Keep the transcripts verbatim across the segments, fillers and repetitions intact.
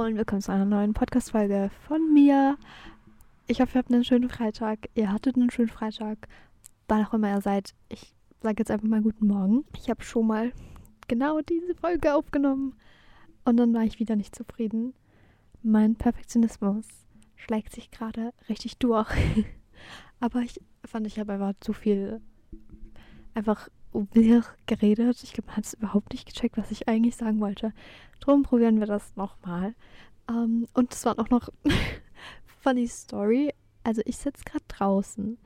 und willkommen zu einer neuen Podcast-Folge von mir. Ich hoffe, ihr habt einen schönen Freitag. Ihr hattet einen schönen Freitag, wann auch immer ihr seid. Ich sage jetzt einfach mal guten Morgen. Ich habe schon mal genau diese Folge aufgenommen und dann war ich wieder nicht zufrieden. Mein Perfektionismus schlägt sich gerade richtig durch. Aber ich fand, ich habe einfach zu viel einfach um mir geredet. Ich glaube, man hat es überhaupt nicht gecheckt, was ich eigentlich sagen wollte. Drum probieren wir das nochmal. Ähm, und es war auch noch funny Story. Also ich sitze gerade draußen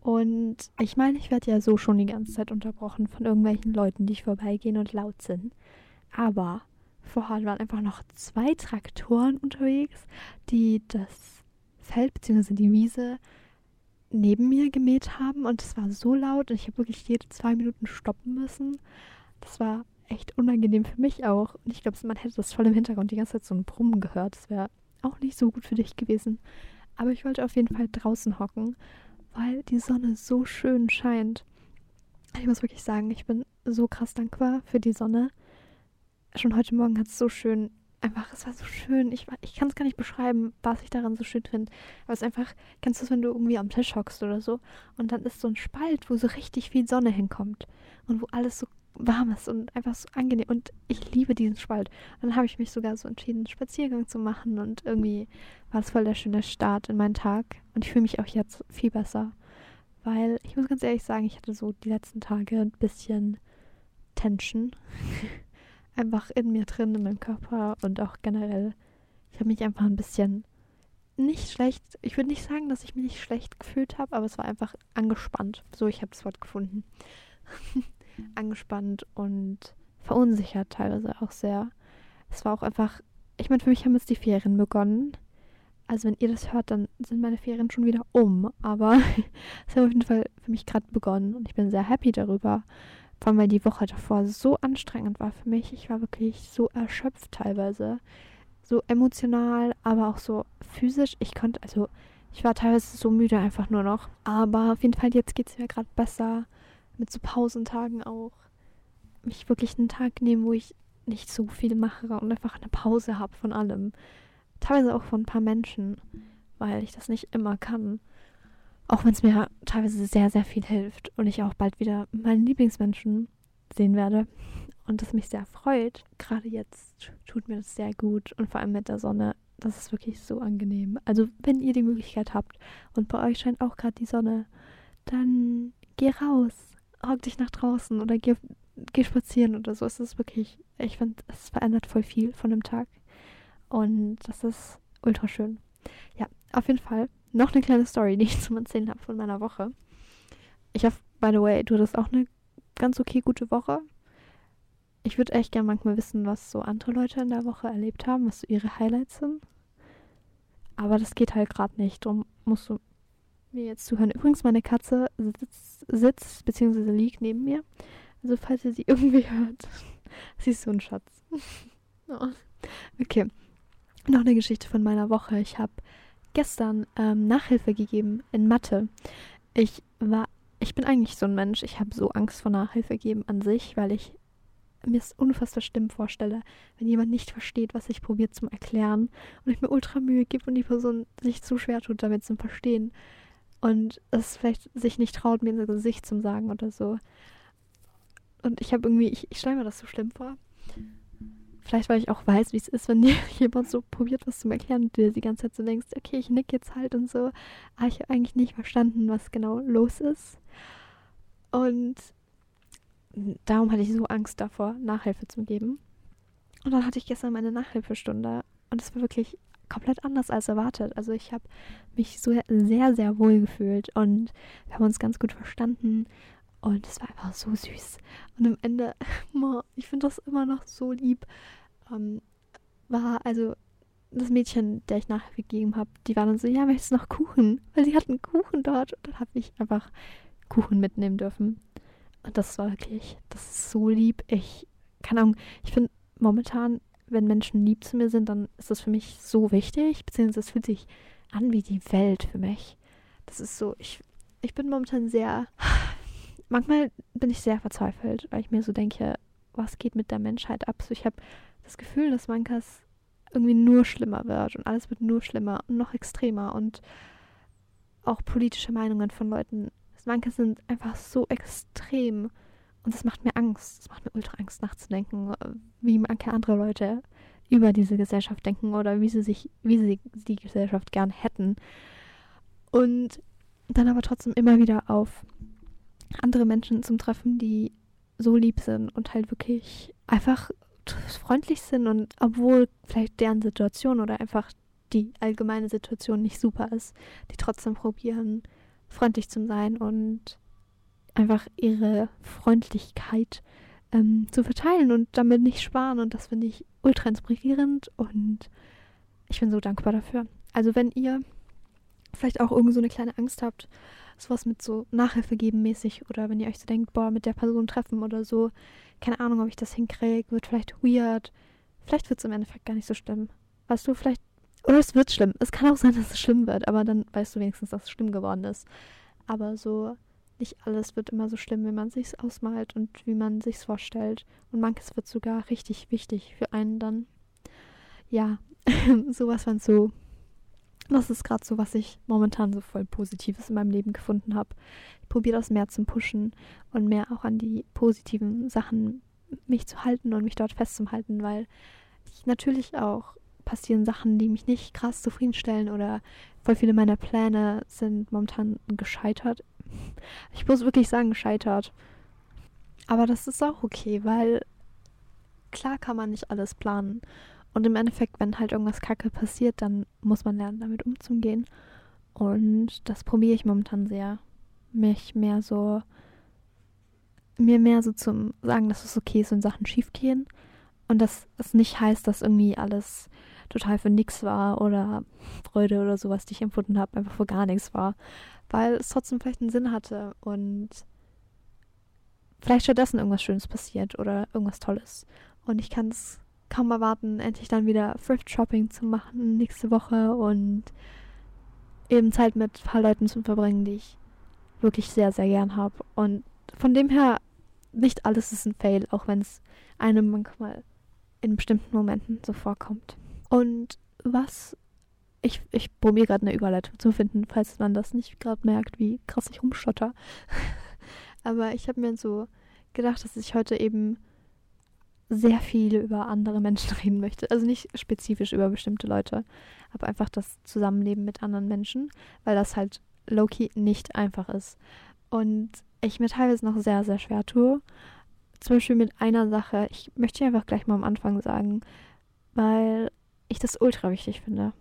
und ich meine, ich werde ja so schon die ganze Zeit unterbrochen von irgendwelchen Leuten, die vorbeigehen und laut sind. Aber vorher waren einfach noch zwei Traktoren unterwegs, die das Feld bzw. die Wiese neben mir gemäht haben und es war so laut und ich habe wirklich jede zwei Minuten stoppen müssen. Das war echt unangenehm für mich auch. Und ich glaube, man hätte das voll im Hintergrund die ganze Zeit so ein Brummen gehört. Das wäre auch nicht so gut für dich gewesen. Aber ich wollte auf jeden Fall draußen hocken, weil die Sonne so schön scheint. Ich muss wirklich sagen, ich bin so krass dankbar für die Sonne. Schon heute Morgen hat es so schön, einfach, es war so schön. Ich, ich kann es gar nicht beschreiben, was ich daran so schön finde. Aber es ist einfach, kennst du es, wenn du irgendwie am Tisch hockst oder so und dann ist so ein Spalt, wo so richtig viel Sonne hinkommt und wo alles so warm ist und einfach so angenehm. Und ich liebe diesen Spalt. Und dann habe ich mich sogar so entschieden, einen Spaziergang zu machen und irgendwie war es voll der schöne Start in meinen Tag. Und ich fühle mich auch jetzt viel besser, weil ich muss ganz ehrlich sagen, ich hatte so die letzten Tage ein bisschen Tension. Einfach in mir drin, in meinem Körper und auch generell. Ich habe mich einfach ein bisschen nicht schlecht, ich würde nicht sagen, dass ich mich nicht schlecht gefühlt habe, aber es war einfach angespannt. So, ich habe das Wort gefunden. Angespannt und verunsichert teilweise auch sehr. Es war auch einfach, ich meine, für mich haben jetzt die Ferien begonnen. Also wenn ihr das hört, dann sind meine Ferien schon wieder um. Aber es hat auf jeden Fall für mich gerade begonnen und ich bin sehr happy darüber. Vor allem, weil die Woche davor so anstrengend war für mich. Ich war wirklich so erschöpft teilweise. So emotional, aber auch so physisch. Ich konnte, also ich war teilweise so müde einfach nur noch. Aber auf jeden Fall, jetzt geht es mir gerade besser. Mit so Pausentagen auch. Mich wirklich einen Tag nehmen, wo ich nicht so viel mache und einfach eine Pause habe von allem. Teilweise auch von ein paar Menschen, weil ich das nicht immer kann. Auch wenn es mir teilweise sehr, sehr viel hilft und ich auch bald wieder meinen Lieblingsmenschen sehen werde und das mich sehr freut. Gerade jetzt tut mir das sehr gut und vor allem mit der Sonne, das ist wirklich so angenehm. Also wenn ihr die Möglichkeit habt und bei euch scheint auch gerade die Sonne, dann geh raus, hock dich nach draußen oder geh, geh spazieren oder so. Es ist wirklich, ich finde, es verändert voll viel von dem Tag und das ist ultra schön. Ja, auf jeden Fall. Noch eine kleine Story, die ich zum Erzählen habe von meiner Woche. Ich hoffe, by the way, du hattest auch eine ganz okay gute Woche. Ich würde echt gerne manchmal wissen, was so andere Leute in der Woche erlebt haben, was so ihre Highlights sind. Aber das geht halt gerade nicht. Darum musst du mir jetzt zuhören. Übrigens, meine Katze sitzt, sitzt bzw. liegt neben mir. Also falls ihr sie irgendwie hört, sie ist so ein Schatz. Oh. Okay, noch eine Geschichte von meiner Woche. Ich habe gestern ähm, Nachhilfe gegeben in Mathe. Ich war, ich bin eigentlich so ein Mensch, ich habe so Angst vor Nachhilfe geben an sich, weil ich mir es unfassbar schlimm vorstelle, wenn jemand nicht versteht, was ich probiere zum Erklären und ich mir ultra Mühe gebe und die Person sich zu schwer tut, damit zu verstehen und es vielleicht sich nicht traut, mir ins Gesicht zu sagen oder so. Und ich habe irgendwie, ich, ich stelle mir das so schlimm vor. Vielleicht, weil ich auch weiß, wie es ist, wenn dir jemand so probiert, was zu erklären und du dir die ganze Zeit so denkst, okay, ich nick jetzt halt und so. Aber ich habe eigentlich nicht verstanden, was genau los ist. Und darum hatte ich so Angst davor, Nachhilfe zu geben. Und dann hatte ich gestern meine Nachhilfestunde und es war wirklich komplett anders als erwartet. Also ich habe mich so sehr, sehr wohl gefühlt und wir haben uns ganz gut verstanden. Und es war einfach so süß. Und am Ende, ich finde das immer noch so lieb, ähm, war also das Mädchen, der ich Nachhilfe gegeben habe, die war dann so, ja, möchtest du noch Kuchen? Weil sie hatten Kuchen dort. Und dann habe ich einfach Kuchen mitnehmen dürfen. Und das war wirklich, das ist so lieb. Ich, keine Ahnung, ich finde momentan, wenn Menschen lieb zu mir sind, dann ist das für mich so wichtig. Beziehungsweise es fühlt sich an wie die Welt für mich. Das ist so, ich, ich bin momentan sehr... Manchmal bin ich sehr verzweifelt, weil ich mir so denke, was geht mit der Menschheit ab? So, ich habe das Gefühl, dass manches irgendwie nur schlimmer wird und alles wird nur schlimmer und noch extremer und auch politische Meinungen von Leuten. Manche sind einfach so extrem und das macht mir Angst. Das macht mir ultra Angst, nachzudenken, wie manche andere Leute über diese Gesellschaft denken oder wie sie sich, wie sie die Gesellschaft gern hätten. Und dann aber trotzdem immer wieder auf andere Menschen zum Treffen, die so lieb sind und halt wirklich einfach freundlich sind und obwohl vielleicht deren Situation oder einfach die allgemeine Situation nicht super ist, die trotzdem probieren, freundlich zu sein und einfach ihre Freundlichkeit ähm, zu verteilen und damit nicht sparen. Und das finde ich ultra inspirierend und ich bin so dankbar dafür. Also wenn ihr vielleicht auch irgend so eine kleine Angst habt, sowas mit so Nachhilfe geben mäßig oder wenn ihr euch so denkt, boah, mit der Person treffen oder so, keine Ahnung, ob ich das hinkriege, wird vielleicht weird, vielleicht wird es im Endeffekt gar nicht so schlimm. Weißt du, vielleicht, oder es wird schlimm, es kann auch sein, dass es schlimm wird, aber dann weißt du wenigstens, dass es schlimm geworden ist. Aber so, nicht alles wird immer so schlimm, wie man es sich ausmalt und wie man es sich vorstellt und manches wird sogar richtig wichtig für einen dann. Ja, sowas waren so. Das ist gerade so, was ich momentan so voll Positives in meinem Leben gefunden habe. Ich probiere das mehr zu pushen und mehr auch an die positiven Sachen mich zu halten und mich dort festzuhalten, weil ich natürlich auch passieren Sachen, die mich nicht krass zufriedenstellen oder voll viele meiner Pläne sind momentan gescheitert. Ich muss wirklich sagen, gescheitert. Aber das ist auch okay, weil klar kann man nicht alles planen. Und im Endeffekt, wenn halt irgendwas Kacke passiert, dann muss man lernen, damit umzugehen. Und das probiere ich momentan sehr. Mich mehr so, mir mehr so zum sagen, dass es okay ist, wenn Sachen schief gehen. Und dass es nicht heißt, dass irgendwie alles total für nix war oder Freude oder sowas, die ich empfunden habe, einfach für gar nichts war. Weil es trotzdem vielleicht einen Sinn hatte und vielleicht stattdessen irgendwas Schönes passiert oder irgendwas Tolles. Und ich kann es kaum erwarten, endlich dann wieder Thrift-Shopping zu machen nächste Woche und eben Zeit mit ein paar Leuten zu verbringen, die ich wirklich sehr, sehr gern habe. Und von dem her, nicht alles ist ein Fail, auch wenn es einem manchmal in bestimmten Momenten so vorkommt. Und was, ich, ich probiere gerade eine Überleitung zu finden, falls man das nicht gerade merkt, wie krass ich rumstotter. Aber ich habe mir so gedacht, dass ich heute eben sehr viel über andere Menschen reden möchte. Also nicht spezifisch über bestimmte Leute, aber einfach das Zusammenleben mit anderen Menschen, weil das halt low-key nicht einfach ist. Und ich mir teilweise noch sehr, sehr schwer tue. Zum Beispiel mit einer Sache, ich möchte einfach gleich mal am Anfang sagen, weil ich das ultra wichtig finde.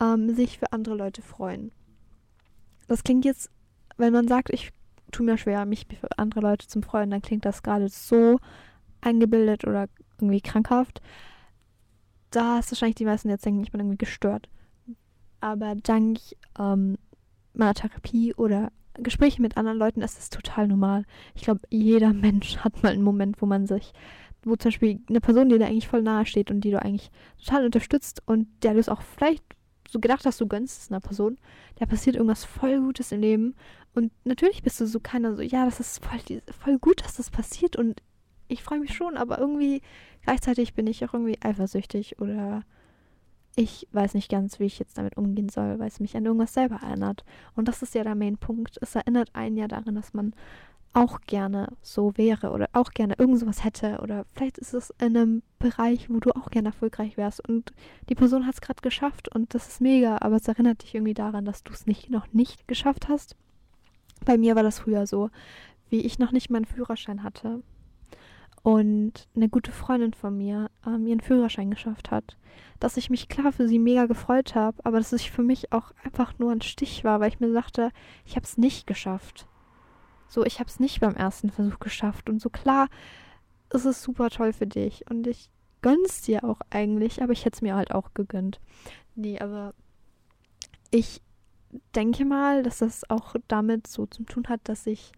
Ähm, sich für andere Leute freuen. Das klingt jetzt, wenn man sagt, ich tue mir schwer, mich für andere Leute zu freuen, dann klingt das gerade so eingebildet oder irgendwie krankhaft, da ist wahrscheinlich die meisten jetzt denken, ich bin irgendwie gestört. Aber dank ähm, meiner Therapie oder Gespräche mit anderen Leuten ist das total normal. Ich glaube, jeder Mensch hat mal einen Moment, wo man sich, wo zum Beispiel eine Person, die dir eigentlich voll nahe steht und die du eigentlich total unterstützt und der du es auch vielleicht so gedacht hast, du gönnst es einer Person, da passiert irgendwas voll Gutes im Leben und natürlich bist du so keiner so, ja, das ist voll, voll gut, dass das passiert und ich freue mich schon, aber irgendwie gleichzeitig bin ich auch irgendwie eifersüchtig oder ich weiß nicht ganz, wie ich jetzt damit umgehen soll, weil es mich an irgendwas selber erinnert. Und das ist ja der Main-Punkt. Es erinnert einen ja daran, dass man auch gerne so wäre oder auch gerne irgend sowas hätte oder vielleicht ist es in einem Bereich, wo du auch gerne erfolgreich wärst und die Person hat es gerade geschafft und das ist mega, aber es erinnert dich irgendwie daran, dass du es nicht, noch nicht geschafft hast. Bei mir war das früher so, wie ich noch nicht meinen Führerschein hatte. Und eine gute Freundin von mir ähm, ihren Führerschein geschafft hat, dass ich mich klar für sie mega gefreut habe, aber dass es für mich auch einfach nur ein Stich war, weil ich mir sagte, ich habe es nicht geschafft. So, ich habe es nicht beim ersten Versuch geschafft und so klar, es ist super toll für dich und ich gönn's dir auch eigentlich, aber ich hätte es mir halt auch gegönnt. Nee, aber ich denke mal, dass das auch damit so zu tun hat, dass ich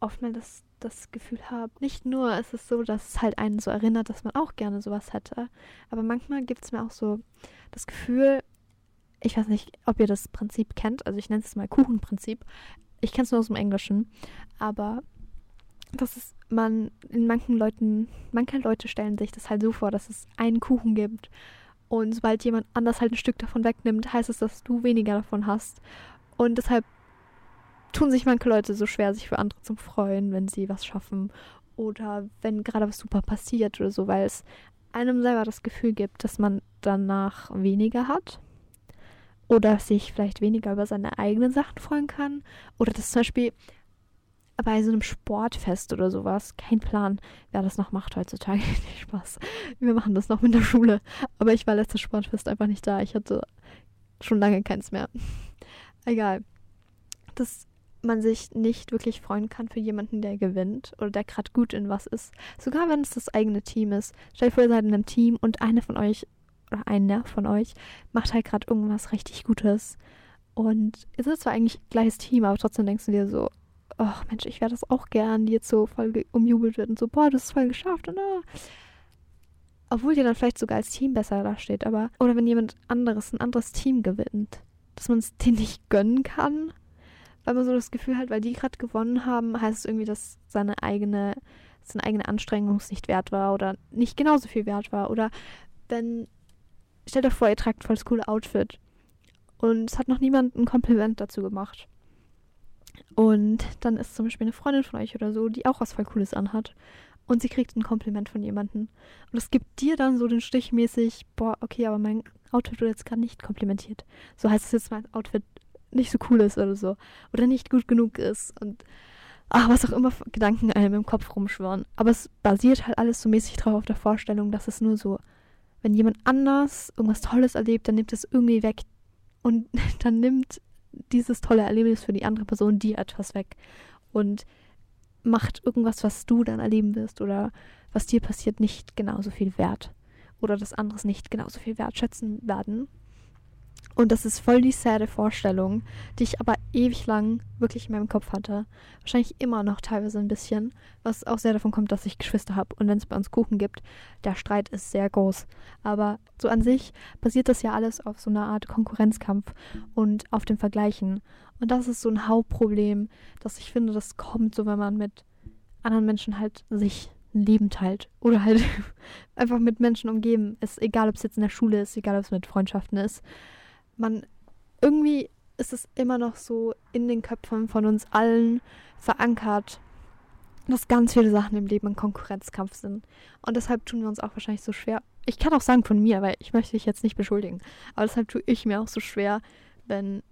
oftmals das das Gefühl habe, nicht nur ist es so, dass es halt einen so erinnert, dass man auch gerne sowas hätte, aber manchmal gibt es mir auch so das Gefühl, ich weiß nicht, ob ihr das Prinzip kennt, also ich nenne es mal Kuchenprinzip, ich kenne es nur aus dem Englischen, aber das ist, man in manchen Leuten, manche Leute stellen sich das halt so vor, dass es einen Kuchen gibt Und sobald jemand anders halt ein Stück davon wegnimmt, heißt es, dass du weniger davon hast. Und deshalb tun sich manche Leute so schwer, sich für andere zu freuen, wenn sie was schaffen oder wenn gerade was super passiert oder so, weil es einem selber das Gefühl gibt, dass man danach weniger hat oder sich vielleicht weniger über seine eigenen Sachen freuen kann oder dass zum Beispiel bei so einem Sportfest oder sowas, kein Plan, wer das noch macht heutzutage, nicht Spaß, wir machen das noch mit der Schule, aber ich war letztes Sportfest einfach nicht da, ich hatte schon lange keins mehr. Egal, dass man sich nicht wirklich freuen kann für jemanden, der gewinnt oder der gerade gut in was ist, sogar wenn es das eigene Team ist. Stell dir vor, ihr seid in einem Team und eine von euch oder einer von euch macht halt gerade irgendwas richtig Gutes und es ist zwar eigentlich gleiches Team, aber trotzdem denkst du dir so, ach Mensch, ich wäre das auch gern, die jetzt so voll ge- umjubelt wird und so, boah, du hast es voll geschafft. Und, ah. Obwohl ihr dann vielleicht sogar als Team besser dasteht, aber oder wenn jemand anderes, ein anderes Team gewinnt, dass man es denen nicht gönnen kann, weil man so das Gefühl hat, weil die gerade gewonnen haben, heißt es irgendwie, dass seine eigene, seine eigene Anstrengung es nicht wert war oder nicht genauso viel wert war. Oder wenn, stellt euch vor, ihr tragt voll das coole Outfit und es hat noch niemand ein Kompliment dazu gemacht. Und dann ist zum Beispiel eine Freundin von euch oder so, die auch was voll Cooles anhat. Und sie kriegt ein Kompliment von jemandem. Und es gibt dir dann so den Stich mäßig, boah, okay, aber mein Outfit wurde jetzt gerade nicht komplimentiert. So heißt es jetzt, mein Outfit nicht so cool ist oder so. Oder nicht gut genug ist. Und ach, was auch immer Gedanken einem im Kopf rumschwirren. Aber es basiert halt alles so mäßig drauf auf der Vorstellung, dass es nur so, wenn jemand anders irgendwas Tolles erlebt, dann nimmt es irgendwie weg. Und dann nimmt dieses tolle Erlebnis für die andere Person dir etwas weg und macht irgendwas, was du dann erleben wirst oder was dir passiert, nicht genauso viel wert oder das andere nicht genauso viel wertschätzen werden. Und das ist voll die säde Vorstellung, die ich aber ewig lang wirklich in meinem Kopf hatte. Wahrscheinlich immer noch teilweise ein bisschen, was auch sehr davon kommt, dass ich Geschwister habe. Und wenn es bei uns Kuchen gibt, der Streit ist sehr groß. Aber so an sich basiert das ja alles auf so einer Art Konkurrenzkampf und auf dem Vergleichen. Und das ist so ein Hauptproblem, dass ich finde, das kommt so, wenn man mit anderen Menschen halt sich ein Leben teilt oder halt einfach mit Menschen umgeben ist. Egal, ob es jetzt in der Schule ist, egal, ob es mit Freundschaften ist. Man, irgendwie ist es immer noch so in den Köpfen von uns allen verankert, dass ganz viele Sachen im Leben ein Konkurrenzkampf sind. Und deshalb tun wir uns auch wahrscheinlich so schwer. Ich kann auch sagen von mir, weil ich möchte dich jetzt nicht beschuldigen. Aber deshalb tue ich mir auch so schwer, wenn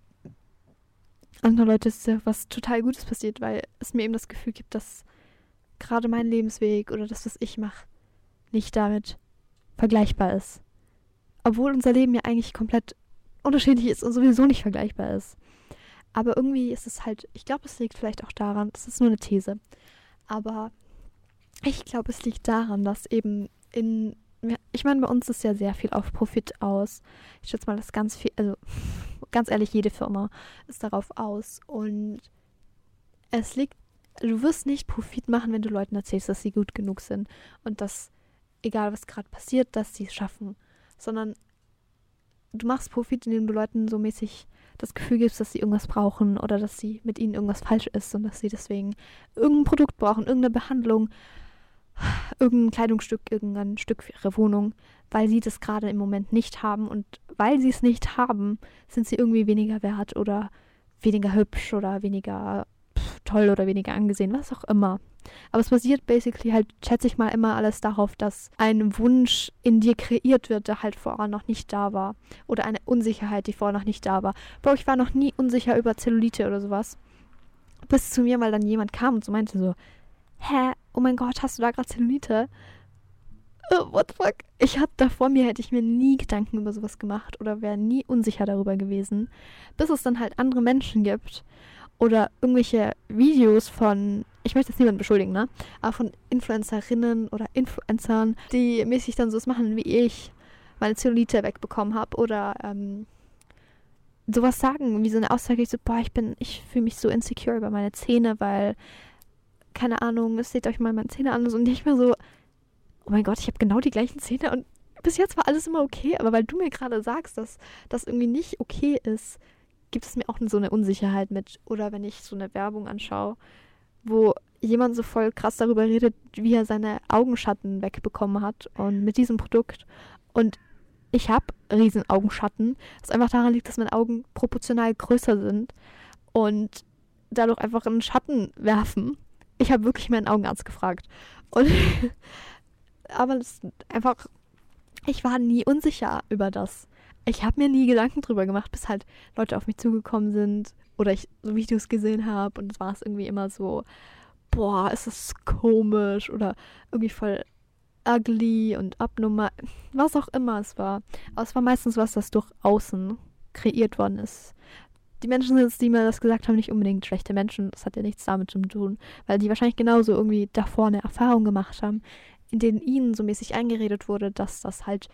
anderen Leuten ist ja was total Gutes passiert, weil es mir eben das Gefühl gibt, dass gerade mein Lebensweg oder das, was ich mache, nicht damit vergleichbar ist. Obwohl unser Leben ja eigentlich komplett unterschiedlich ist und sowieso nicht vergleichbar ist. Aber irgendwie ist es halt, ich glaube, es liegt vielleicht auch daran, das ist nur eine These, aber ich glaube, es liegt daran, dass eben in, ich meine, bei uns ist ja sehr viel auf Profit aus. Ich schätze mal, dass ganz viel, also ganz ehrlich, jede Firma ist darauf aus und es liegt, du wirst nicht Profit machen, wenn du Leuten erzählst, dass sie gut genug sind und dass, egal was gerade passiert, dass sie es schaffen, sondern du machst Profit, indem du Leuten so mäßig das Gefühl gibst, dass sie irgendwas brauchen oder dass sie mit ihnen irgendwas falsch ist und dass sie deswegen irgendein Produkt brauchen, irgendeine Behandlung, irgendein Kleidungsstück, irgendein Stück für ihre Wohnung, weil sie das gerade im Moment nicht haben und weil sie es nicht haben, sind sie irgendwie weniger wert oder weniger hübsch oder weniger toll oder weniger angesehen, was auch immer. Aber es basiert basically halt, schätze ich mal, immer alles darauf, dass ein Wunsch in dir kreiert wird, der halt vorher noch nicht da war. Oder eine Unsicherheit, die vorher noch nicht da war. Boah, ich war noch nie unsicher über Zellulite oder sowas. Bis zu mir mal dann jemand kam und so meinte so, hä, oh mein Gott, hast du da gerade Zellulite? Oh, what the fuck? Ich hab davor mir, hätte ich mir nie Gedanken über sowas gemacht oder wäre nie unsicher darüber gewesen. Bis es dann halt andere Menschen gibt oder irgendwelche Videos von, ich möchte jetzt niemanden beschuldigen, ne? Aber von Influencerinnen oder Influencern, die mäßig dann so was machen, wie ich meine Zellulite wegbekommen habe oder ähm, sowas sagen, wie so eine Aussage, ich so, boah, ich bin, ich fühle mich so insecure über meine Zähne, weil, keine Ahnung, seht euch mal meine Zähne an und so, und nicht mehr so, oh mein Gott, ich habe genau die gleichen Zähne und bis jetzt war alles immer okay, aber weil du mir gerade sagst, dass das irgendwie nicht okay ist, gibt es mir auch so eine Unsicherheit mit. Oder wenn ich so eine Werbung anschaue, wo jemand so voll krass darüber redet, wie er seine Augenschatten wegbekommen hat und mit diesem Produkt. Und ich habe riesen Augenschatten, was einfach daran liegt, dass meine Augen proportional größer sind und dadurch einfach einen Schatten werfen. Ich habe wirklich meinen Augenarzt gefragt. Und aber das einfach, ich war nie unsicher über das. Ich habe mir nie Gedanken drüber gemacht, bis halt Leute auf mich zugekommen sind oder ich so Videos gesehen habe und es war es irgendwie immer so, boah, ist das komisch oder irgendwie voll ugly und abnormal, was auch immer es war. Aber es war meistens was, das durch außen kreiert worden ist. Die Menschen sind es, die mir das gesagt haben, nicht unbedingt schlechte Menschen. Das hat ja nichts damit zu tun, weil die wahrscheinlich genauso irgendwie davor eine Erfahrung gemacht haben, in denen ihnen so mäßig eingeredet wurde, dass das halt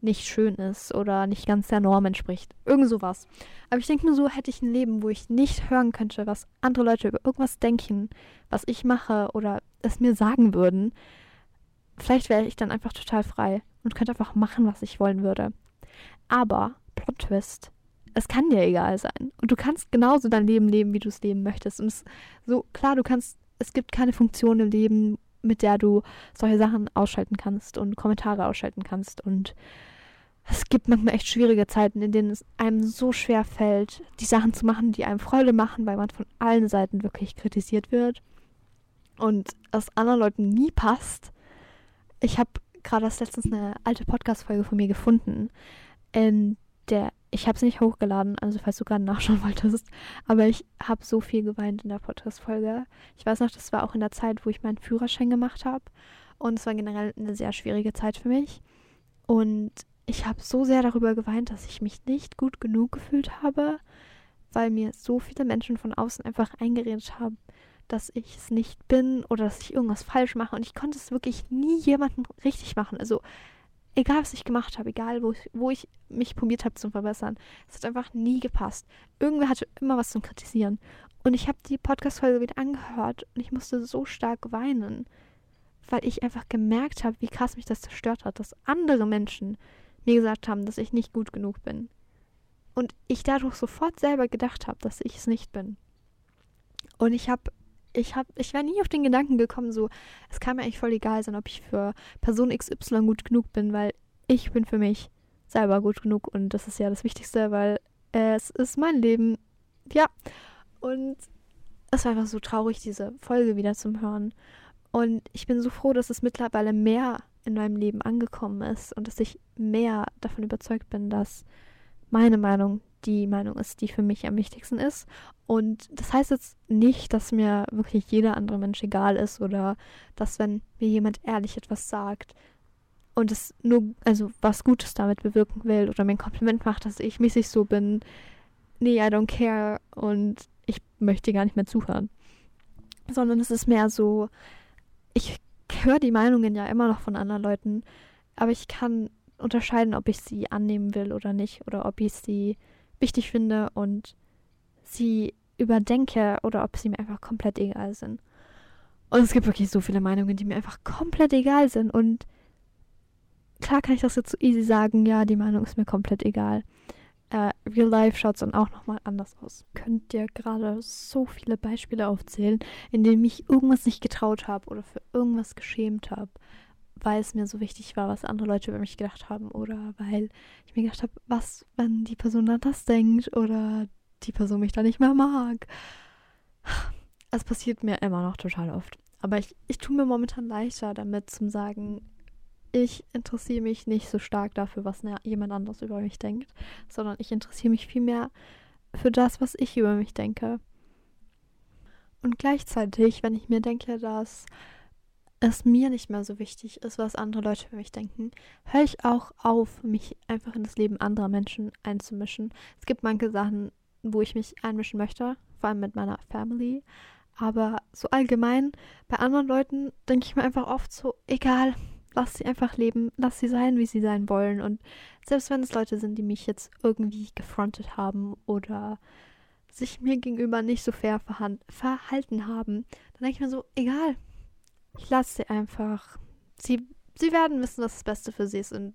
nicht schön ist oder nicht ganz der Norm entspricht. Irgend sowas. Aber ich denke mir so, hätte ich ein Leben, wo ich nicht hören könnte, was andere Leute über irgendwas denken, was ich mache oder es mir sagen würden, vielleicht wäre ich dann einfach total frei und könnte einfach machen, was ich wollen würde. Aber, Plot Twist, es kann dir egal sein. Und du kannst genauso dein Leben leben, wie du es leben möchtest. Und es, so, klar, du kannst, es gibt keine Funktion im Leben, mit der du solche Sachen ausschalten kannst und Kommentare ausschalten kannst. Und es gibt manchmal echt schwierige Zeiten, in denen es einem so schwer fällt, die Sachen zu machen, die einem Freude machen, weil man von allen Seiten wirklich kritisiert wird und es anderen Leuten nie passt. Ich habe gerade erst letztens eine alte Podcast-Folge von mir gefunden, in der ich habe sie nicht hochgeladen, also falls du gerade nachschauen wolltest, aber ich habe so viel geweint in der Podcast-Folge. Ich weiß noch, das war auch in der Zeit, wo ich meinen Führerschein gemacht habe und es war generell eine sehr schwierige Zeit für mich und ich habe so sehr darüber geweint, dass ich mich nicht gut genug gefühlt habe, weil mir so viele Menschen von außen einfach eingeredet haben, dass ich es nicht bin oder dass ich irgendwas falsch mache. Und ich konnte es wirklich nie jemandem richtig machen. Also egal, was ich gemacht habe, egal, wo ich, wo ich mich probiert habe zu verbessern, es hat einfach nie gepasst. Irgendwer hatte immer was zum Kritisieren. Und ich habe die Podcast-Folge wieder angehört und ich musste so stark weinen, weil ich einfach gemerkt habe, wie krass mich das zerstört hat, dass andere Menschen mir gesagt haben, dass ich nicht gut genug bin. Und ich dadurch sofort selber gedacht habe, dass ich es nicht bin. Und ich habe Ich, hab, ich wäre nie auf den Gedanken gekommen, so, es kann mir eigentlich voll egal sein, ob ich für Person X Y gut genug bin, weil ich bin für mich selber gut genug und das ist ja das Wichtigste, weil äh, es ist mein Leben. Ja. Und es war einfach so traurig, diese Folge wieder zu hören. Und ich bin so froh, dass es mittlerweile mehr in meinem Leben angekommen ist und dass ich mehr davon überzeugt bin, dass meine Meinung die Meinung ist, die für mich am wichtigsten ist. Und das heißt jetzt nicht, dass mir wirklich jeder andere Mensch egal ist oder dass, wenn mir jemand ehrlich etwas sagt und es nur, also was Gutes damit bewirken will oder mir ein Kompliment macht, dass ich mäßig so bin, nee, I don't care und ich möchte gar nicht mehr zuhören. Sondern es ist mehr so, ich höre die Meinungen ja immer noch von anderen Leuten, aber ich kann unterscheiden, ob ich sie annehmen will oder nicht oder ob ich sie wichtig finde und sie überdenke oder ob sie mir einfach komplett egal sind. Und es gibt wirklich so viele Meinungen, die mir einfach komplett egal sind und klar kann ich das jetzt so easy sagen, ja, die Meinung ist mir komplett egal. Äh, Real Life schaut es dann auch nochmal anders aus. Ich könnte dir gerade so viele Beispiele aufzählen, in denen ich irgendwas nicht getraut habe oder für irgendwas geschämt habe, weil es mir so wichtig war, was andere Leute über mich gedacht haben oder weil ich mir gedacht habe, was, wenn die Person dann das denkt oder die Person mich da nicht mehr mag. Es passiert mir immer noch total oft. Aber ich, ich tue mir momentan leichter damit zu sagen, ich interessiere mich nicht so stark dafür, was jemand anderes über mich denkt, sondern ich interessiere mich viel mehr für das, was ich über mich denke. Und gleichzeitig, wenn ich mir denke, dass es mir nicht mehr so wichtig ist, was andere Leute über mich denken, höre ich auch auf, mich einfach in das Leben anderer Menschen einzumischen. Es gibt manche Sachen, wo ich mich einmischen möchte, vor allem mit meiner Family, aber so allgemein, bei anderen Leuten denke ich mir einfach oft so, egal, lass sie einfach leben, lass sie sein, wie sie sein wollen und selbst wenn es Leute sind, die mich jetzt irgendwie gefrontet haben oder sich mir gegenüber nicht so fair verhan- verhalten haben, dann denke ich mir so, egal, ich lasse sie einfach. Sie, sie werden wissen, was das Beste für sie ist. Und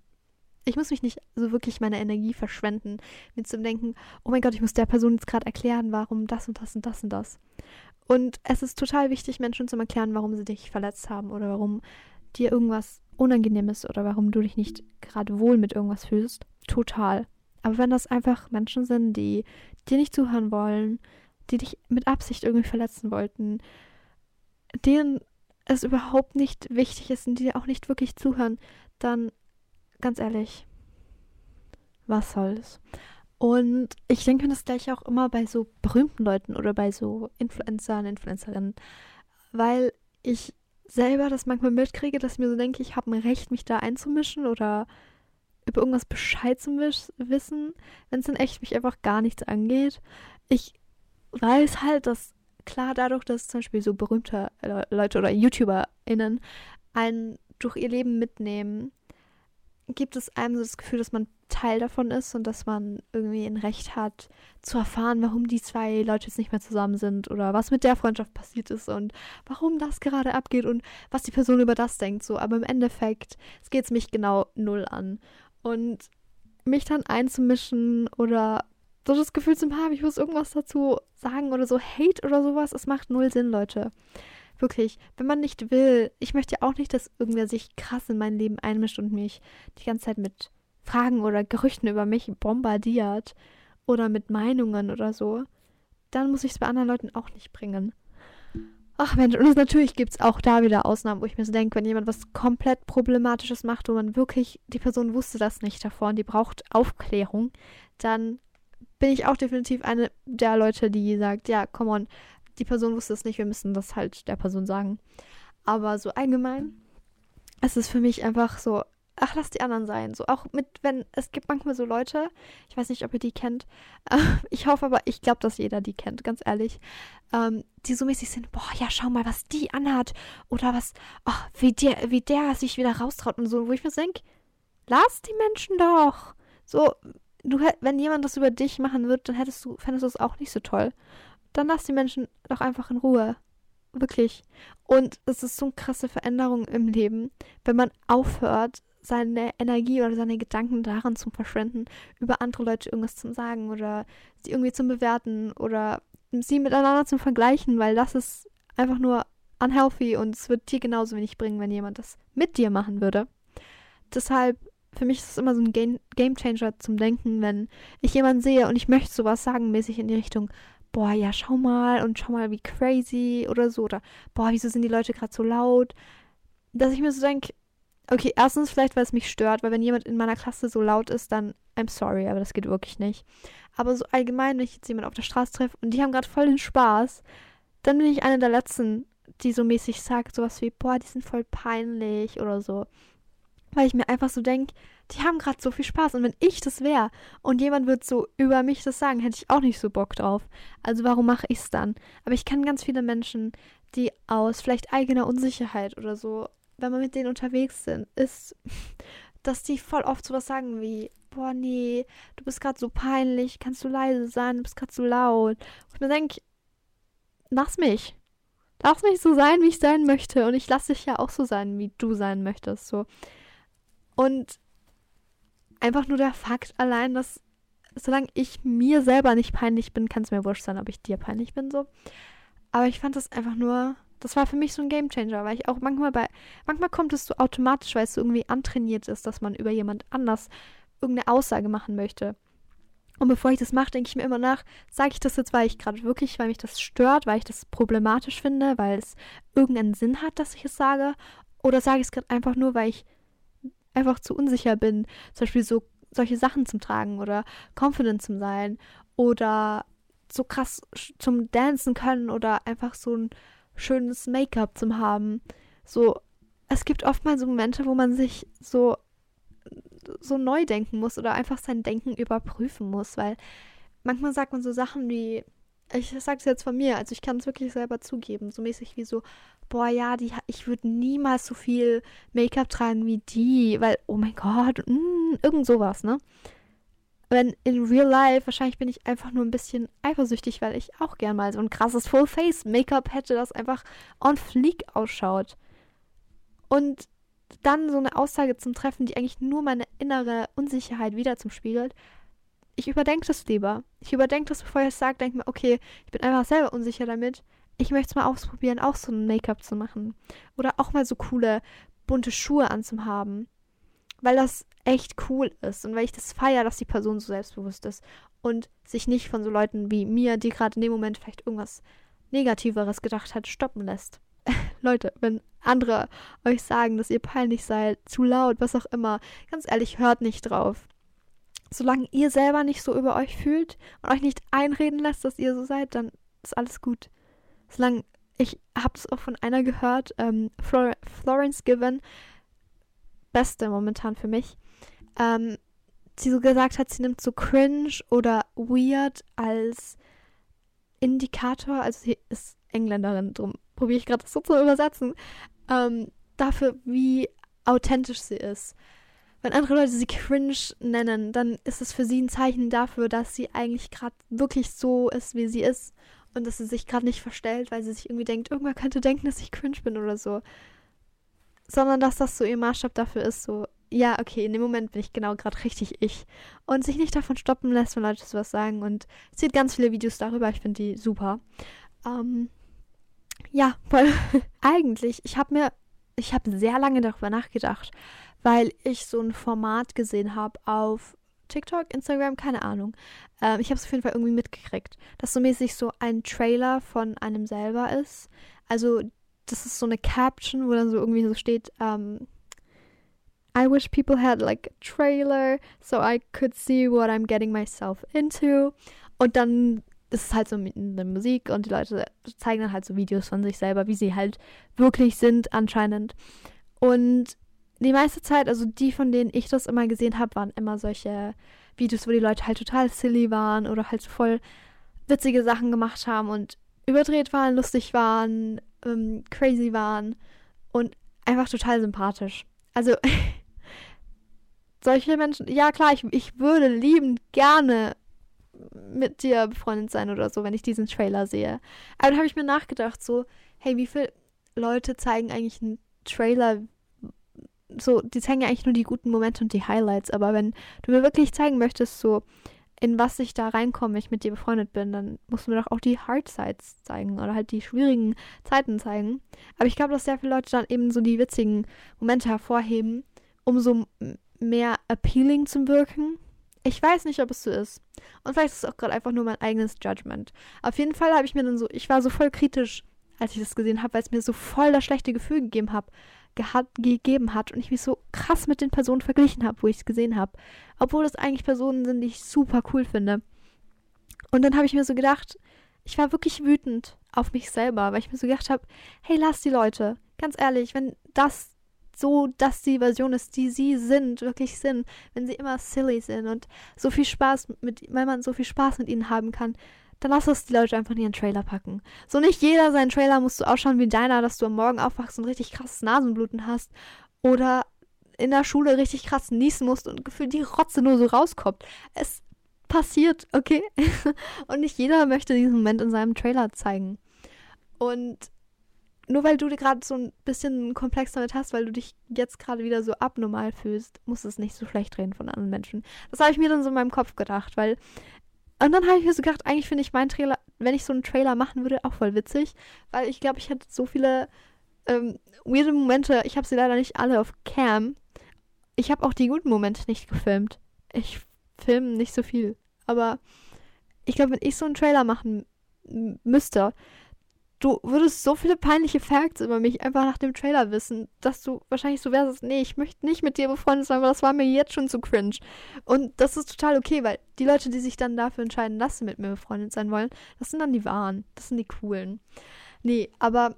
ich muss mich nicht so wirklich meine Energie verschwenden, mit zum Denken, oh mein Gott, ich muss der Person jetzt gerade erklären, warum das und das und das und das. Und es ist total wichtig, Menschen zu erklären, warum sie dich verletzt haben oder warum dir irgendwas unangenehm ist oder warum du dich nicht gerade wohl mit irgendwas fühlst, total. Aber wenn das einfach Menschen sind, die dir nicht zuhören wollen, die dich mit Absicht irgendwie verletzen wollten, denen es überhaupt nicht wichtig ist und die dir auch nicht wirklich zuhören, dann ganz ehrlich, was soll's? Und ich denke mir das gleich auch immer bei so berühmten Leuten oder bei so Influencern, Influencerinnen, weil ich selber das manchmal mitkriege, dass ich mir so denke, ich habe ein Recht, mich da einzumischen oder über irgendwas Bescheid zu wissen, wenn es dann echt mich einfach gar nichts angeht. Ich weiß halt, dass klar dadurch, dass zum Beispiel so berühmte Leute oder YouTuberInnen einen durch ihr Leben mitnehmen, gibt es einem so das Gefühl, dass man Teil davon ist und dass man irgendwie ein Recht hat, zu erfahren, warum die zwei Leute jetzt nicht mehr zusammen sind oder was mit der Freundschaft passiert ist und warum das gerade abgeht und was die Person über das denkt. So, aber im Endeffekt, es geht es mich genau null an. Und mich dann einzumischen oder so das Gefühl zu haben, ich muss irgendwas dazu sagen oder so Hate oder sowas, es macht null Sinn, Leute. Wirklich, wenn man nicht will, ich möchte ja auch nicht, dass irgendwer sich krass in mein Leben einmischt und mich die ganze Zeit mit Fragen oder Gerüchten über mich bombardiert oder mit Meinungen oder so, dann muss ich es bei anderen Leuten auch nicht bringen. Ach Mensch, und natürlich gibt es auch da wieder Ausnahmen, wo ich mir so denke, wenn jemand was komplett Problematisches macht, wo man wirklich, die Person wusste das nicht davor und die braucht Aufklärung, dann bin ich auch definitiv eine der Leute, die sagt, ja, come on, die Person wusste es nicht, wir müssen das halt der Person sagen. Aber so allgemein, es ist für mich einfach so, ach, lass die anderen sein. So auch mit, wenn, es gibt manchmal so Leute, ich weiß nicht, ob ihr die kennt, äh, ich hoffe aber, ich glaube, dass jeder die kennt, ganz ehrlich, ähm, die so mäßig sind, boah, ja, schau mal, was die anhat oder was, ach, oh, wie der, wie der sich wieder raustraut und so, wo ich mir denke, lass die Menschen doch. So, du, wenn jemand das über dich machen würde, dann hättest du, fändest du es auch nicht so toll. Dann lass die Menschen doch einfach in Ruhe. Wirklich. Und es ist so eine krasse Veränderung im Leben, wenn man aufhört, seine Energie oder seine Gedanken daran zu verschwenden, über andere Leute irgendwas zu sagen oder sie irgendwie zu bewerten oder sie miteinander zu vergleichen, weil das ist einfach nur unhealthy und es wird dir genauso wenig bringen, wenn jemand das mit dir machen würde. Deshalb, für mich ist es immer so ein Game Changer zum Denken, wenn ich jemanden sehe und ich möchte sowas sagen, mäßig in die Richtung, boah, ja, schau mal und schau mal, wie crazy oder so. Oder, boah, wieso sind die Leute gerade so laut? Dass ich mir so denke, okay, erstens vielleicht, weil es mich stört, weil wenn jemand in meiner Klasse so laut ist, dann I'm sorry, aber das geht wirklich nicht. Aber so allgemein, wenn ich jetzt jemanden auf der Straße treffe und die haben gerade voll den Spaß, dann bin ich eine der Letzten, die so mäßig sagt sowas wie, boah, die sind voll peinlich oder so. Weil ich mir einfach so denke, die haben gerade so viel Spaß. Und wenn ich das wäre und jemand würde so über mich das sagen, hätte ich auch nicht so Bock drauf. Also warum mache ich es dann? Aber ich kenne ganz viele Menschen, die aus vielleicht eigener Unsicherheit oder so, wenn man mit denen unterwegs sind, ist, dass die voll oft sowas sagen wie, boah, nee, du bist gerade so peinlich, kannst du leise sein, du bist gerade so laut. Und ich mir denke, lass mich. Lass mich so sein, wie ich sein möchte. Und ich lasse dich ja auch so sein, wie du sein möchtest. So. Und einfach nur der Fakt allein, dass solange ich mir selber nicht peinlich bin, kann es mir wurscht sein, ob ich dir peinlich bin, so. Aber ich fand das einfach nur, das war für mich so ein Gamechanger, weil ich auch manchmal bei, manchmal kommt es so automatisch, weil es so irgendwie antrainiert ist, dass man über jemand anders irgendeine Aussage machen möchte. Und bevor ich das mache, denke ich mir immer nach, sage ich das jetzt, weil ich gerade wirklich, weil mich das stört, weil ich das problematisch finde, weil es irgendeinen Sinn hat, dass ich es sage, oder sage ich es gerade einfach nur, weil ich einfach zu unsicher bin, zum Beispiel so solche Sachen zum Tragen oder confident zum Sein oder so krass zum Dancen können oder einfach so ein schönes Make-up zum haben. So, es gibt oftmals so Momente, wo man sich so, so neu denken muss oder einfach sein Denken überprüfen muss, weil manchmal sagt man so Sachen wie, ich sage es jetzt von mir, also ich kann es wirklich selber zugeben, so mäßig wie so, boah, ja, die, ich würde niemals so viel Make-up tragen wie die, weil, oh mein Gott, mm, irgend sowas, ne? Wenn in real life, wahrscheinlich bin ich einfach nur ein bisschen eifersüchtig, weil ich auch gern mal so ein krasses Full-Face-Make-up hätte, das einfach on fleek ausschaut. Und dann so eine Aussage zum Treffen, die eigentlich nur meine innere Unsicherheit wieder zum spiegelt, ich überdenke das lieber. Ich überdenke das, bevor ich es sage, denke mir, okay, ich bin einfach selber unsicher damit. Ich möchte es mal ausprobieren, auch so ein Make-up zu machen. Oder auch mal so coole bunte Schuhe anzuhaben, weil das echt cool ist und weil ich das feiere, dass die Person so selbstbewusst ist und sich nicht von so Leuten wie mir, die gerade in dem Moment vielleicht irgendwas Negativeres gedacht hat, stoppen lässt. Leute, wenn andere euch sagen, dass ihr peinlich seid, zu laut, was auch immer, ganz ehrlich, hört nicht drauf. Solange ihr selber nicht so über euch fühlt und euch nicht einreden lasst, dass ihr so seid, dann ist alles gut. Solange, ich habe es auch von einer gehört, ähm, Flor- Florence Given, beste momentan für mich, ähm, die so gesagt hat, sie nimmt so cringe oder weird als Indikator, also sie ist Engländerin, drum probiere ich gerade das so zu übersetzen, ähm, dafür, wie authentisch sie ist. Wenn andere Leute sie cringe nennen, dann ist es für sie ein Zeichen dafür, dass sie eigentlich gerade wirklich so ist, wie sie ist und dass sie sich gerade nicht verstellt, weil sie sich irgendwie denkt, irgendwer könnte denken, dass ich cringe bin oder so. Sondern dass das so ihr Maßstab dafür ist, so, ja, okay, in dem Moment bin ich genau gerade richtig ich. Und sich nicht davon stoppen lässt, wenn Leute sowas sagen. Und es gibt ganz viele Videos darüber, ich finde die super. Ähm, ja, weil eigentlich, ich habe mir, ich habe sehr lange darüber nachgedacht, weil ich so ein Format gesehen habe auf TikTok, Instagram, keine Ahnung. Ähm, ich habe es auf jeden Fall irgendwie mitgekriegt, dass so mäßig so ein Trailer von einem selber ist. Also, das ist so eine Caption, wo dann so irgendwie so steht, ähm, I wish people had like a trailer, so I could see what I'm getting myself into. Und dann ist es halt so mit der Musik und die Leute zeigen dann halt so Videos von sich selber, wie sie halt wirklich sind anscheinend. Und die meiste Zeit, also die, von denen ich das immer gesehen habe, waren immer solche Videos, wo die Leute halt total silly waren oder halt so voll witzige Sachen gemacht haben und überdreht waren, lustig waren, ähm, crazy waren und einfach total sympathisch. Also solche Menschen, ja klar, ich, ich würde liebend gerne mit dir befreundet sein oder so, wenn ich diesen Trailer sehe. Aber dann habe ich mir nachgedacht, so, hey, wie viele Leute zeigen eigentlich einen Trailer, so, die zeigen ja eigentlich nur die guten Momente und die Highlights, aber wenn du mir wirklich zeigen möchtest, so, in was ich da reinkomme, wenn ich mit dir befreundet bin, dann musst du mir doch auch die Hard Sides zeigen oder halt die schwierigen Zeiten zeigen. Aber ich glaube, dass sehr viele Leute dann eben so die witzigen Momente hervorheben, um so mehr appealing zu wirken. Ich weiß nicht, ob es so ist. Und vielleicht ist es auch gerade einfach nur mein eigenes Judgment. Auf jeden Fall habe ich mir dann so, ich war so voll kritisch, als ich das gesehen habe, weil es mir so voll das schlechte Gefühl gegeben habe. Geha- gegeben hat und ich mich so krass mit den Personen verglichen habe, wo ich es gesehen habe. Obwohl das eigentlich Personen sind, die ich super cool finde. Und dann habe ich mir so gedacht, ich war wirklich wütend auf mich selber, weil ich mir so gedacht habe, hey, lass die Leute, ganz ehrlich, wenn das so, dass die Version ist, die sie sind, wirklich sind, wenn sie immer silly sind und so viel Spaß mit, weil man so viel Spaß mit ihnen haben kann, dann lass uns die Leute einfach in ihren Trailer packen. So nicht jeder seinen Trailer musst du ausschauen wie deiner, dass du am Morgen aufwachst und richtig krasses Nasenbluten hast oder in der Schule richtig krass niesen musst und gefühlt die Rotze nur so rauskommt. Es passiert, okay? Und nicht jeder möchte diesen Moment in seinem Trailer zeigen. Und nur weil du dir gerade so ein bisschen Komplex damit hast, weil du dich jetzt gerade wieder so abnormal fühlst, musst du es nicht so schlecht reden von anderen Menschen. Das habe ich mir dann so in meinem Kopf gedacht, weil und dann habe ich mir so gedacht, eigentlich finde ich meinen Trailer, wenn ich so einen Trailer machen würde, auch voll witzig, weil ich glaube, ich hatte so viele ähm, weirde Momente. Ich habe sie leider nicht alle auf Cam. Ich habe auch die guten Momente nicht gefilmt. Ich filme nicht so viel. Aber ich glaube, wenn ich so einen Trailer machen m- müsste, du würdest so viele peinliche Facts über mich einfach nach dem Trailer wissen, dass du wahrscheinlich so wärst, nee, ich möchte nicht mit dir befreundet sein, weil das war mir jetzt schon zu cringe. Und das ist total okay, weil die Leute, die sich dann dafür entscheiden, dass sie mit mir befreundet sein wollen, das sind dann die Wahren, das sind die Coolen. Nee, aber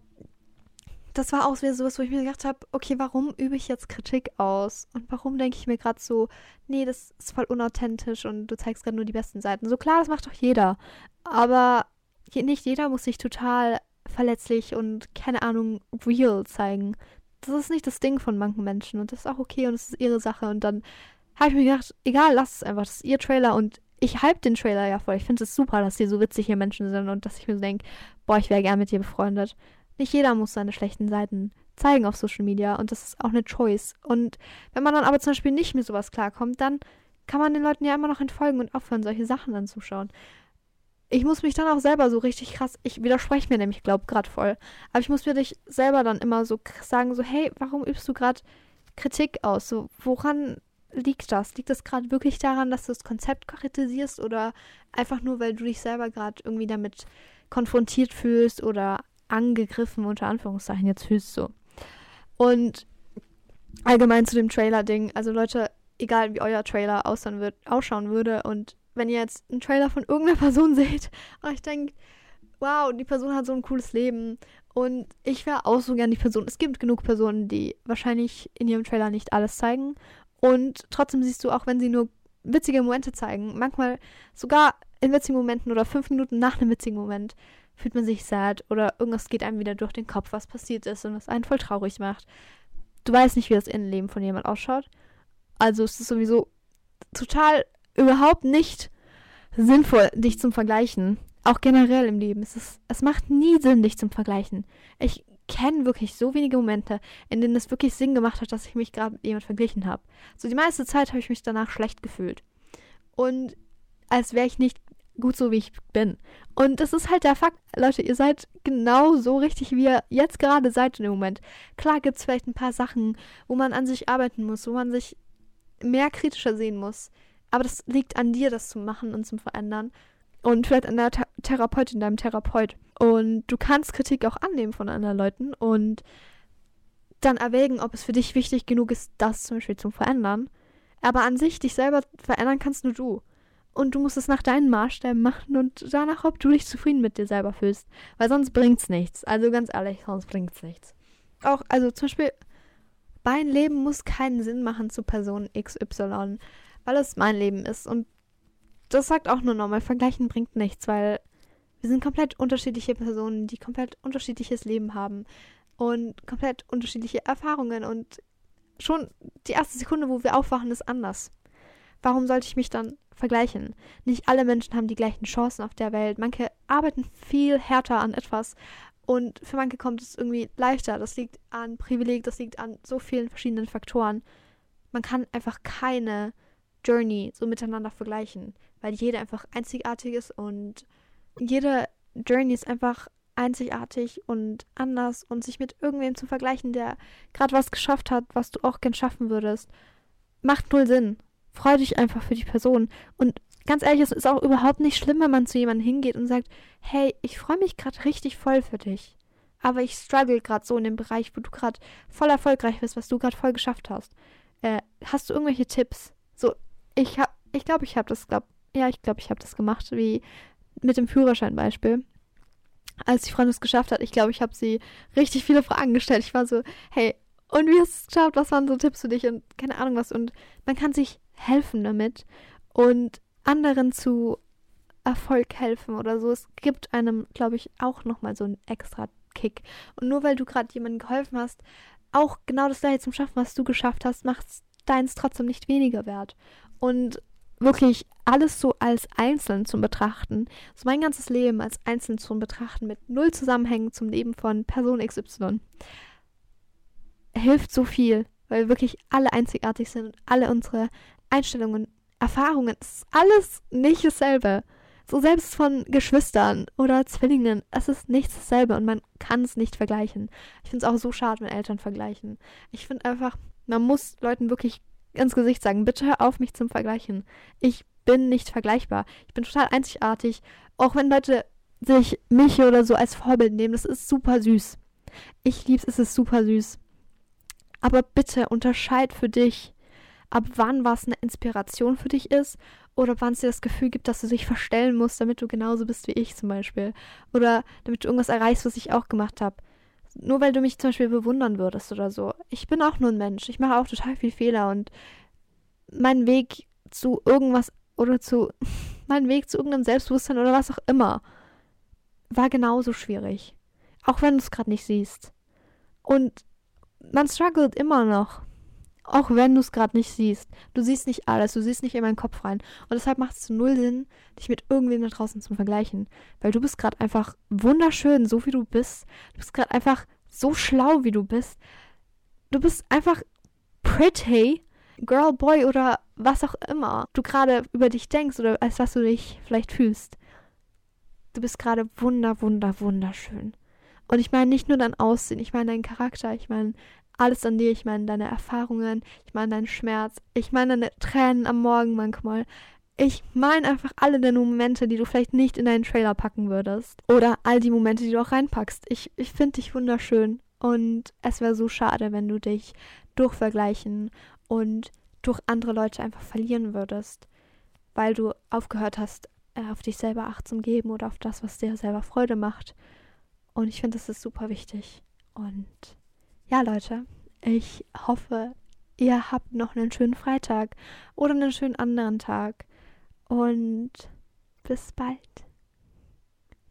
das war auch wieder sowas, wo ich mir gedacht habe, okay, warum übe ich jetzt Kritik aus? Und warum denke ich mir gerade so, nee, das ist voll unauthentisch und du zeigst gerade nur die besten Seiten. So klar, das macht doch jeder, aber nicht jeder muss sich total verletzlich und, keine Ahnung, real zeigen. Das ist nicht das Ding von manchen Menschen und das ist auch okay und das ist ihre Sache und dann habe ich mir gedacht, egal, lass es einfach, das ist ihr Trailer und ich hype den Trailer ja voll. Ich finde es super, dass die so witzige Menschen sind und dass ich mir so denke, boah, ich wäre gern mit dir befreundet. Nicht jeder muss seine schlechten Seiten zeigen auf Social Media und das ist auch eine Choice und wenn man dann aber zum Beispiel nicht mit sowas klarkommt, dann kann man den Leuten ja immer noch entfolgen und aufhören, solche Sachen anzuschauen. ich muss mich dann auch selber so richtig krass, ich widerspreche mir nämlich, glaube ich, gerade voll, aber ich muss mir dich selber dann immer so sagen, so, hey, warum übst du gerade Kritik aus? So, woran liegt das? Liegt das gerade wirklich daran, dass du das Konzept kritisierst oder einfach nur, weil du dich selber gerade irgendwie damit konfrontiert fühlst oder angegriffen, unter Anführungszeichen, jetzt fühlst so. Und allgemein zu dem Trailer-Ding, also Leute, egal wie euer Trailer aussehen wird, ausschauen würde und wenn ihr jetzt einen Trailer von irgendeiner Person seht und euch denkt, wow, die Person hat so ein cooles Leben und ich wäre auch so gern die Person. Es gibt genug Personen, die wahrscheinlich in ihrem Trailer nicht alles zeigen und trotzdem siehst du, auch wenn sie nur witzige Momente zeigen, manchmal sogar in witzigen Momenten oder fünf Minuten nach einem witzigen Moment fühlt man sich sad oder irgendwas geht einem wieder durch den Kopf, was passiert ist und was einen voll traurig macht. Du weißt nicht, wie das Innenleben von jemand ausschaut. Also es ist sowieso total überhaupt nicht sinnvoll, dich zum Vergleichen. Auch generell im Leben. Es, ist, es macht nie Sinn, dich zum Vergleichen. Ich kenne wirklich so wenige Momente, in denen es wirklich Sinn gemacht hat, dass ich mich gerade mit jemandem verglichen habe. So die meiste Zeit habe ich mich danach schlecht gefühlt. Und als wäre ich nicht gut so, wie ich bin. Und das ist halt der Fakt. Leute, ihr seid genau so richtig, wie ihr jetzt gerade seid in dem Moment. Klar gibt es vielleicht ein paar Sachen, wo man an sich arbeiten muss, wo man sich mehr kritischer sehen muss. Aber das liegt an dir, das zu machen und zu verändern. Und vielleicht an der Th- Therapeutin, deinem Therapeut. Und du kannst Kritik auch annehmen von anderen Leuten und dann erwägen, ob es für dich wichtig genug ist, das zum Beispiel zu verändern. Aber an sich, dich selber verändern kannst nur du. Und du musst es nach deinen Maßstäben machen und danach, ob du dich zufrieden mit dir selber fühlst. Weil sonst bringt's nichts. Also ganz ehrlich, sonst bringt's nichts. Auch, also zum Beispiel, mein Leben muss keinen Sinn machen zu Person X Y, weil es mein Leben ist. Und das sagt auch nur nochmal, vergleichen bringt nichts, weil wir sind komplett unterschiedliche Personen, die komplett unterschiedliches Leben haben und komplett unterschiedliche Erfahrungen. Und schon die erste Sekunde, wo wir aufwachen, ist anders. Warum sollte ich mich dann vergleichen? Nicht alle Menschen haben die gleichen Chancen auf der Welt. Manche arbeiten viel härter an etwas. Und für manche kommt es irgendwie leichter. Das liegt an Privileg, das liegt an so vielen verschiedenen Faktoren. Man kann einfach keine Journey so miteinander vergleichen, weil jede einfach einzigartig ist und jede Journey ist einfach einzigartig und anders. Und sich mit irgendwem zu vergleichen, der gerade was geschafft hat, was du auch gern schaffen würdest, macht null Sinn. Freu dich einfach für die Person. Und ganz ehrlich, es ist auch überhaupt nicht schlimm, wenn man zu jemandem hingeht und sagt, hey, ich freue mich gerade richtig voll für dich, aber ich struggle gerade so in dem Bereich, wo du gerade voll erfolgreich bist, was du gerade voll geschafft hast. Äh, hast du irgendwelche Tipps? So, ich hab, ich glaube, ich habe das, glaub, ja, ich glaube, ich habe das gemacht, wie mit dem Führerschein-Beispiel. Als die Freundin es geschafft hat, ich glaube, ich habe sie richtig viele Fragen gestellt. Ich war so, hey, und wie hast du es geschafft? Was waren so Tipps für dich? Und keine Ahnung was. Und man kann sich helfen damit und anderen zu Erfolg helfen oder so. Es gibt einem, glaube ich, auch nochmal so einen extra Kick. Und nur weil du gerade jemandem geholfen hast, auch genau das gleiche zum Schaffen, was du geschafft hast, macht deins trotzdem nicht weniger wert. Und wirklich alles so als einzeln zu betrachten, so mein ganzes Leben als einzeln zu betrachten, mit null Zusammenhängen zum Leben von Person X Y, hilft so viel, weil wirklich alle einzigartig sind und alle unsere Einstellungen, Erfahrungen, es ist alles nicht dasselbe. So selbst von Geschwistern oder Zwillingen, es ist nichts dasselbe und man kann es nicht vergleichen. Ich finde es auch so schade, wenn Eltern vergleichen. Ich finde einfach, man muss Leuten wirklich ins Gesicht sagen, bitte hör auf, mich zum Vergleichen. Ich bin nicht vergleichbar. Ich bin total einzigartig. Auch wenn Leute sich mich oder so als Vorbild nehmen, das ist super süß. Ich lieb's, es ist super süß. Aber bitte unterscheid für dich, ab wann was eine Inspiration für dich ist oder wann es dir das Gefühl gibt, dass du dich verstellen musst, damit du genauso bist wie ich zum Beispiel. Oder damit du irgendwas erreichst, was ich auch gemacht habe. Nur weil du mich zum Beispiel bewundern würdest oder so. Ich bin auch nur ein Mensch. Ich mache auch total viel Fehler und mein Weg zu irgendwas oder zu mein Weg zu irgendeinem Selbstbewusstsein oder was auch immer war genauso schwierig. Auch wenn du es gerade nicht siehst. Und man struggelt immer noch. Auch wenn du es gerade nicht siehst. Du siehst nicht alles, du siehst nicht in meinen Kopf rein. Und deshalb macht es null Sinn, dich mit irgendwem da draußen zu vergleichen. Weil du bist gerade einfach wunderschön, so wie du bist. Du bist gerade einfach so schlau, wie du bist. Du bist einfach pretty, girl, boy oder was auch immer du gerade über dich denkst oder als was du dich vielleicht fühlst. Du bist gerade wunder, wunder, wunderschön. Und ich meine nicht nur dein Aussehen, ich meine deinen Charakter, ich meine alles an dir, ich meine deine Erfahrungen, ich meine deinen Schmerz, ich meine deine Tränen am Morgen manchmal. Ich meine einfach alle deine Momente, die du vielleicht nicht in deinen Trailer packen würdest. Oder all die Momente, die du auch reinpackst. Ich, ich finde dich wunderschön. Und es wäre so schade, wenn du dich durch Vergleichen und durch andere Leute einfach verlieren würdest. Weil du aufgehört hast, auf dich selber Acht zu geben oder auf das, was dir selber Freude macht. Und ich finde, das ist super wichtig. Und ja, Leute, ich hoffe, ihr habt noch einen schönen Freitag oder einen schönen anderen Tag. Und bis bald.